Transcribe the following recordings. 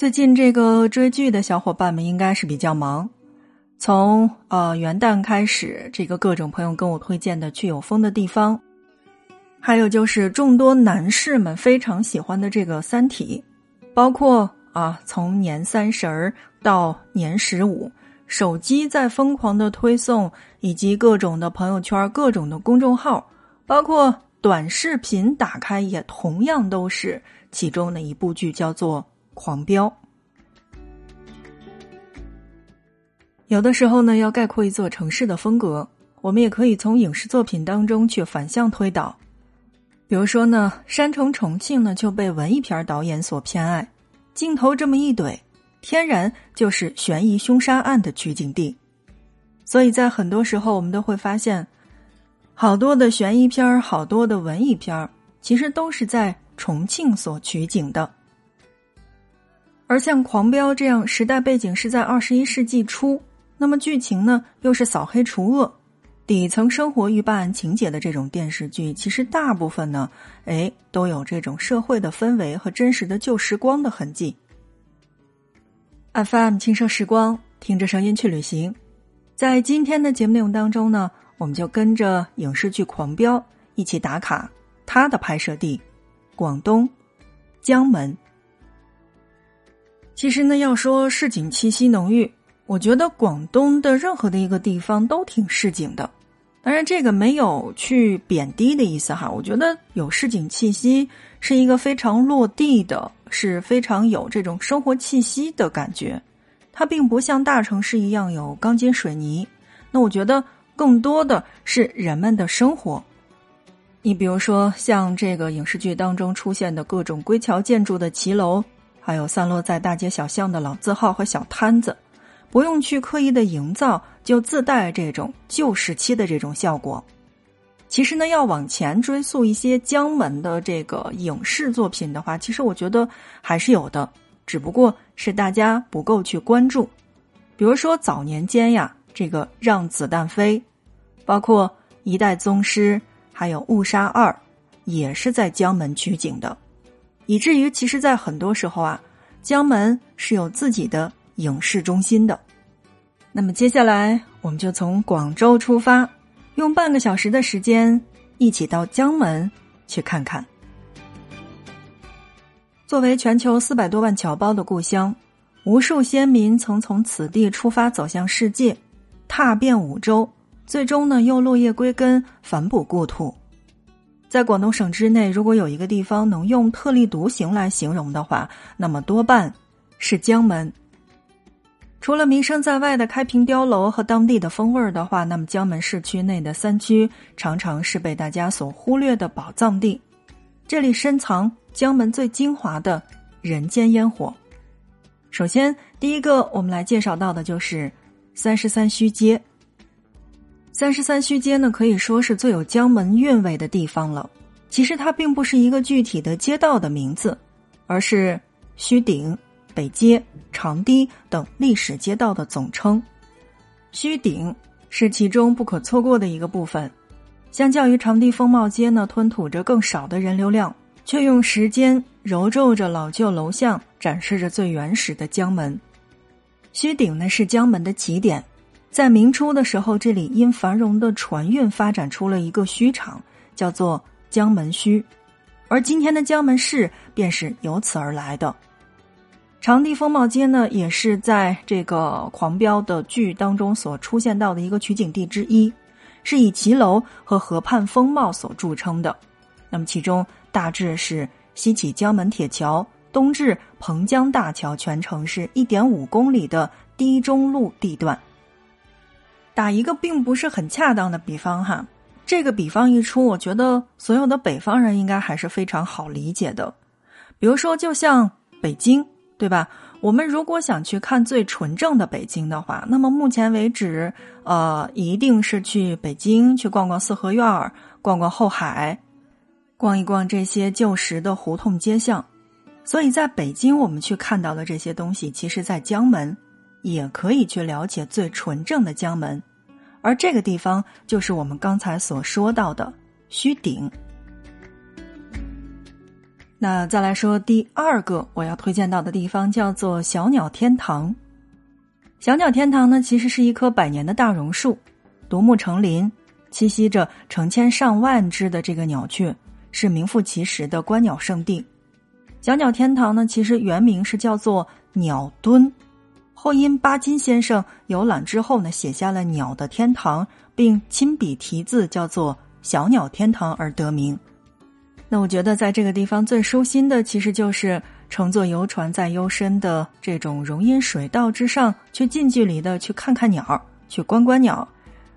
最近这个追剧的小伙伴们应该是比较忙，从元旦开始，这个各种朋友跟我推荐的去有风的地方，还有就是众多男士们非常喜欢的这个三体，包括从年30到年15，手机在疯狂的推送，以及各种的朋友圈，各种的公众号，包括短视频打开也同样都是其中的一部剧，叫做狂飙。有的时候呢，要概括一座城市的风格，我们也可以从影视作品当中去反向推导。比如说呢，山城重庆呢就被文艺片导演所偏爱，镜头这么一怼，天然就是悬疑凶杀案的取景地。所以在很多时候我们都会发现，好多的悬疑片，好多的文艺片，其实都是在重庆所取景的。而像狂飙这样时代背景是在21世纪初，那么剧情呢又是扫黑除恶底层生活与办案情节的这种电视剧，其实大部分呢都有这种社会的氛围和真实的旧时光的痕迹。 FM 轻奢时光，听着声音去旅行。在今天的节目内容当中呢，我们就跟着影视剧狂飙一起打卡它的拍摄地广东江门。其实呢，要说市井气息浓郁，我觉得广东的任何的一个地方都挺市井的。当然这个没有去贬低的意思哈，我觉得有市井气息是一个非常落地的，是非常有这种生活气息的感觉。它并不像大城市一样有钢筋水泥，那我觉得更多的是人们的生活。你比如说像这个影视剧当中出现的各种归桥建筑的骑楼，还有散落在大街小巷的老字号和小摊子，不用去刻意的营造，就自带这种旧时期的这种效果。其实呢，要往前追溯一些江门的这个影视作品的话，其实我觉得还是有的，只不过是大家不够去关注。比如说早年间呀，这个《让子弹飞》，包括《一代宗师》，还有《误杀2》，也是在江门取景的。以至于其实在很多时候啊，江门是有自己的影视中心的。那么接下来我们就从广州出发，用半个小时的时间一起到江门去看看。作为全球400多万侨胞的故乡，无数先民曾从此地出发走向世界，踏遍5州，最终呢又落叶归根，反哺故土。在广东省之内，如果有一个地方能用特立独行来形容的话，那么多半是江门。除了名声在外的开平碉楼和当地的风味的话，那么江门市区内的三区常常是被大家所忽略的宝藏地，这里深藏江门最精华的人间烟火。首先第一个我们来介绍到的就是33墟街。33墟街呢，可以说是最有江门韵味的地方了。其实它并不是一个具体的街道的名字，而是墟顶、北街、长堤等历史街道的总称。墟顶是其中不可错过的一个部分。相较于长堤风貌街呢，吞吐着更少的人流量，却用时间揉皱着老旧楼巷，展示着最原始的江门。墟顶呢是江门的起点。在明初的时候，这里因繁荣的船运发展出了一个墟场，叫做江门墟，而今天的江门市便是由此而来的。长堤风貌街呢，也是在这个狂飙的剧当中所出现到的一个取景地之一，是以骑楼和河畔风貌所著称的。那么其中大致是西起江门铁桥，东至彭江大桥，全程是 1.5 公里的低中路地段。打一个并不是很恰当的比方哈，这个比方一出，我觉得所有的北方人应该还是非常好理解的。比如说就像北京，对吧？我们如果想去看最纯正的北京的话，那么目前为止一定是去北京去逛逛四合院，逛逛后海，逛一逛这些旧时的胡同街巷。所以在北京我们去看到的这些东西，其实在江门也可以去了解最纯正的江门，而这个地方就是我们刚才所说到的墟顶。那再来说第二个我要推荐到的地方，叫做小鸟天堂。小鸟天堂呢，其实是一棵百年的大榕树，独木成林，栖息着成千上万只的这个鸟雀，是名副其实的观鸟圣地。小鸟天堂呢，其实原名是叫做鸟墩，后因巴金先生游览之后呢，写下了《鸟的天堂》，并亲笔题字叫做小鸟天堂而得名。那我觉得在这个地方最舒心的，其实就是乘坐游船在幽深的这种榕荫水道之上，去近距离的去看看鸟，去观观鸟，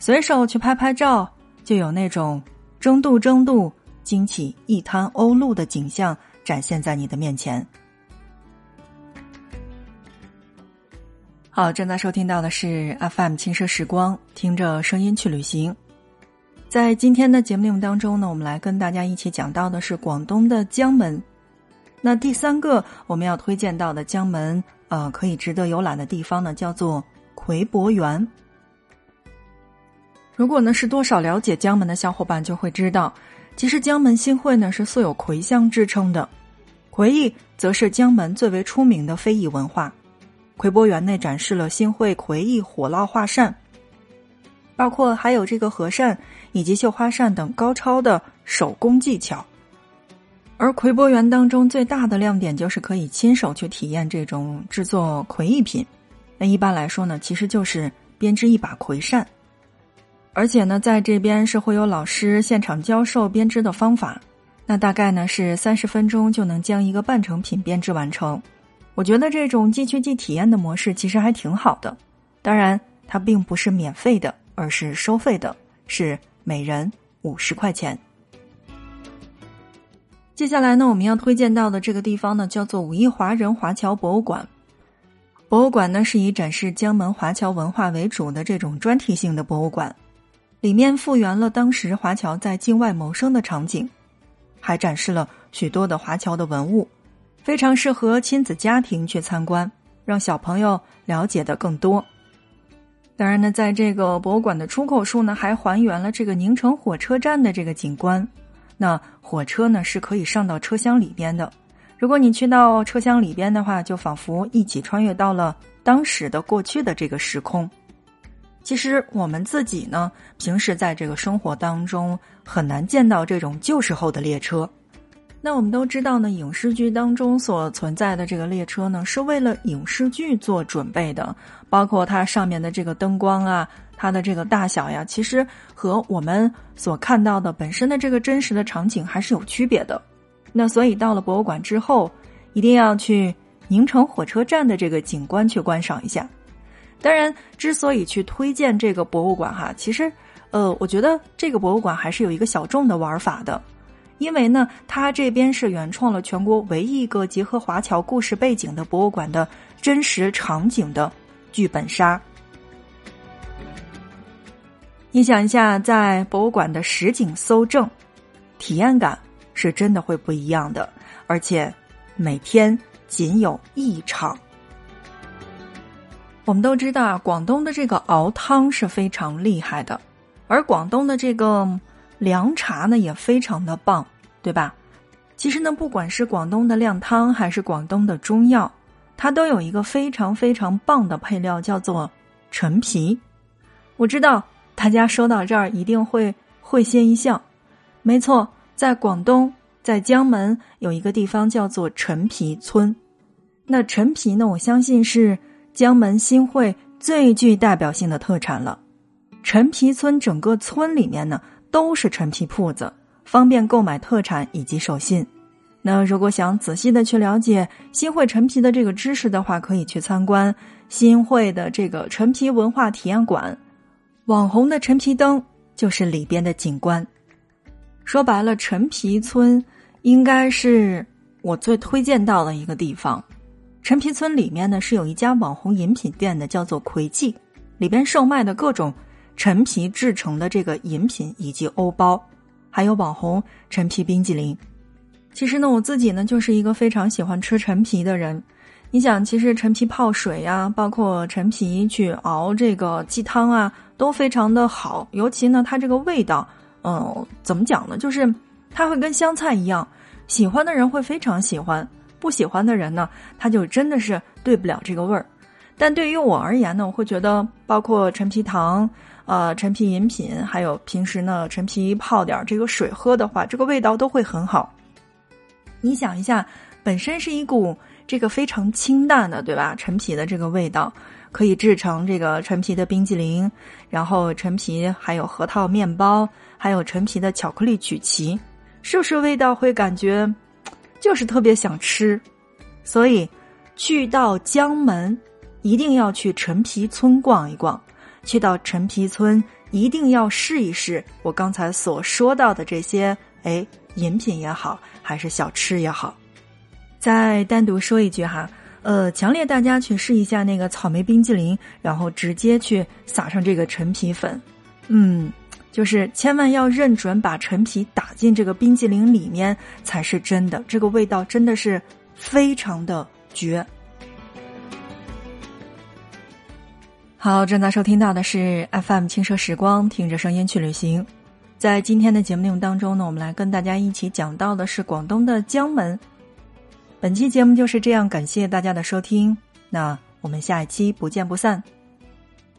随手去拍拍照，就有那种争渡争渡，惊起一滩鸥鹭的景象展现在你的面前。好，正在收听到的是 FM 轻奢时光，听着声音去旅行。在今天的节目内容当中呢，我们来跟大家一起讲到的是广东的江门。那第三个我们要推荐到的江门可以值得游览的地方呢，叫做葵博园。如果呢是多少了解江门的小伙伴就会知道，其实江门新会呢是素有葵乡之称的，葵艺则是江门最为出名的非遗文化。葵博园内展示了新会葵艺火烙画扇，包括还有这个和扇以及绣花扇等高超的手工技巧。而葵博园当中最大的亮点就是可以亲手去体验这种制作葵艺品，那一般来说呢，其实就是编织一把葵扇，而且呢在这边是会有老师现场教授编织的方法，那大概呢是30分钟就能将一个半成品编织完成。我觉得这种即去即体验的模式其实还挺好的，当然它并不是免费的，而是收费的，是每人50块钱。接下来呢，我们要推荐到的这个地方呢，叫做武义华人华侨博物馆。博物馆呢是以展示江门华侨文化为主的这种专题性的博物馆，里面复原了当时华侨在境外谋生的场景，还展示了许多的华侨的文物，非常适合亲子家庭去参观，让小朋友了解的更多。当然呢，在这个博物馆的出口处呢，还还原了这个宁城火车站的这个景观。那火车呢是可以上到车厢里边的，如果你去到车厢里边的话，就仿佛一起穿越到了当时的过去的这个时空。其实我们自己呢，平时在这个生活当中很难见到这种旧时候的列车。那我们都知道呢，影视剧当中所存在的这个列车呢，是为了影视剧做准备的，包括它上面的这个灯光啊，它的这个大小呀，其实和我们所看到的本身的这个真实的场景还是有区别的。那所以到了博物馆之后，一定要去宁城火车站的这个景观去观赏一下。当然，之所以去推荐这个博物馆哈，其实我觉得这个博物馆还是有一个小众的玩法的。因为呢，它这边是原创了全国唯一一个结合华侨故事背景的博物馆的真实场景的剧本杀。你想一下，在博物馆的实景搜证，体验感是真的会不一样的，而且每天仅有一场。我们都知道啊，广东的这个熬汤是非常厉害的，而广东的这个凉茶呢也非常的棒，对吧？其实呢，不管是广东的靓汤还是广东的中药，它都有一个非常非常棒的配料，叫做陈皮。我知道大家说到这儿一定会会心一笑，没错，在广东，在江门有一个地方叫做陈皮村。那陈皮呢，我相信是江门新会最具代表性的特产了。陈皮村整个村里面呢都是陈皮铺子，方便购买特产以及手信。那如果想仔细的去了解新会陈皮的这个知识的话，可以去参观新会的这个陈皮文化体验馆，网红的陈皮灯就是里边的景观。说白了，陈皮村应该是我最推荐到的一个地方。陈皮村里面呢是有一家网红饮品店的，叫做葵记，里边售卖的各种陈皮制成的这个饮品以及欧包，还有网红陈皮冰激凌。其实呢，我自己呢就是一个非常喜欢吃陈皮的人。你想，其实陈皮泡水啊，包括陈皮去熬这个鸡汤啊，都非常的好。尤其呢它这个味道怎么讲呢，就是它会跟香菜一样，喜欢的人会非常喜欢，不喜欢的人呢，他就真的是对不了这个味儿。但对于我而言呢，我会觉得包括陈皮糖、陈皮饮品，还有平时呢陈皮泡点这个水喝的话，这个味道都会很好。你想一下，本身是一股这个非常清淡的，对吧？陈皮的这个味道可以制成这个陈皮的冰激凌，然后陈皮还有核桃面包，还有陈皮的巧克力曲奇，是不是味道会感觉就是特别想吃？所以去到江门一定要去陈皮村逛一逛，去到陈皮村一定要试一试我刚才所说到的这些，饮品也好，还是小吃也好。再单独说一句哈，强烈大家去试一下那个草莓冰激凌，然后直接去撒上这个陈皮粉。就是千万要认准把陈皮打进这个冰激凌里面才是真的，这个味道真的是非常的绝。好，正在收听到的是 FM 轻奢时光，听着声音去旅行。在今天的节目内容当中呢，我们来跟大家一起讲到的是广东的江门。本期节目就是这样，感谢大家的收听，那我们下一期不见不散。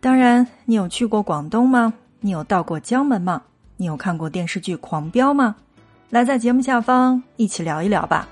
当然，你有去过广东吗？你有到过江门吗？你有看过电视剧《狂飙》吗？来在节目下方一起聊一聊吧。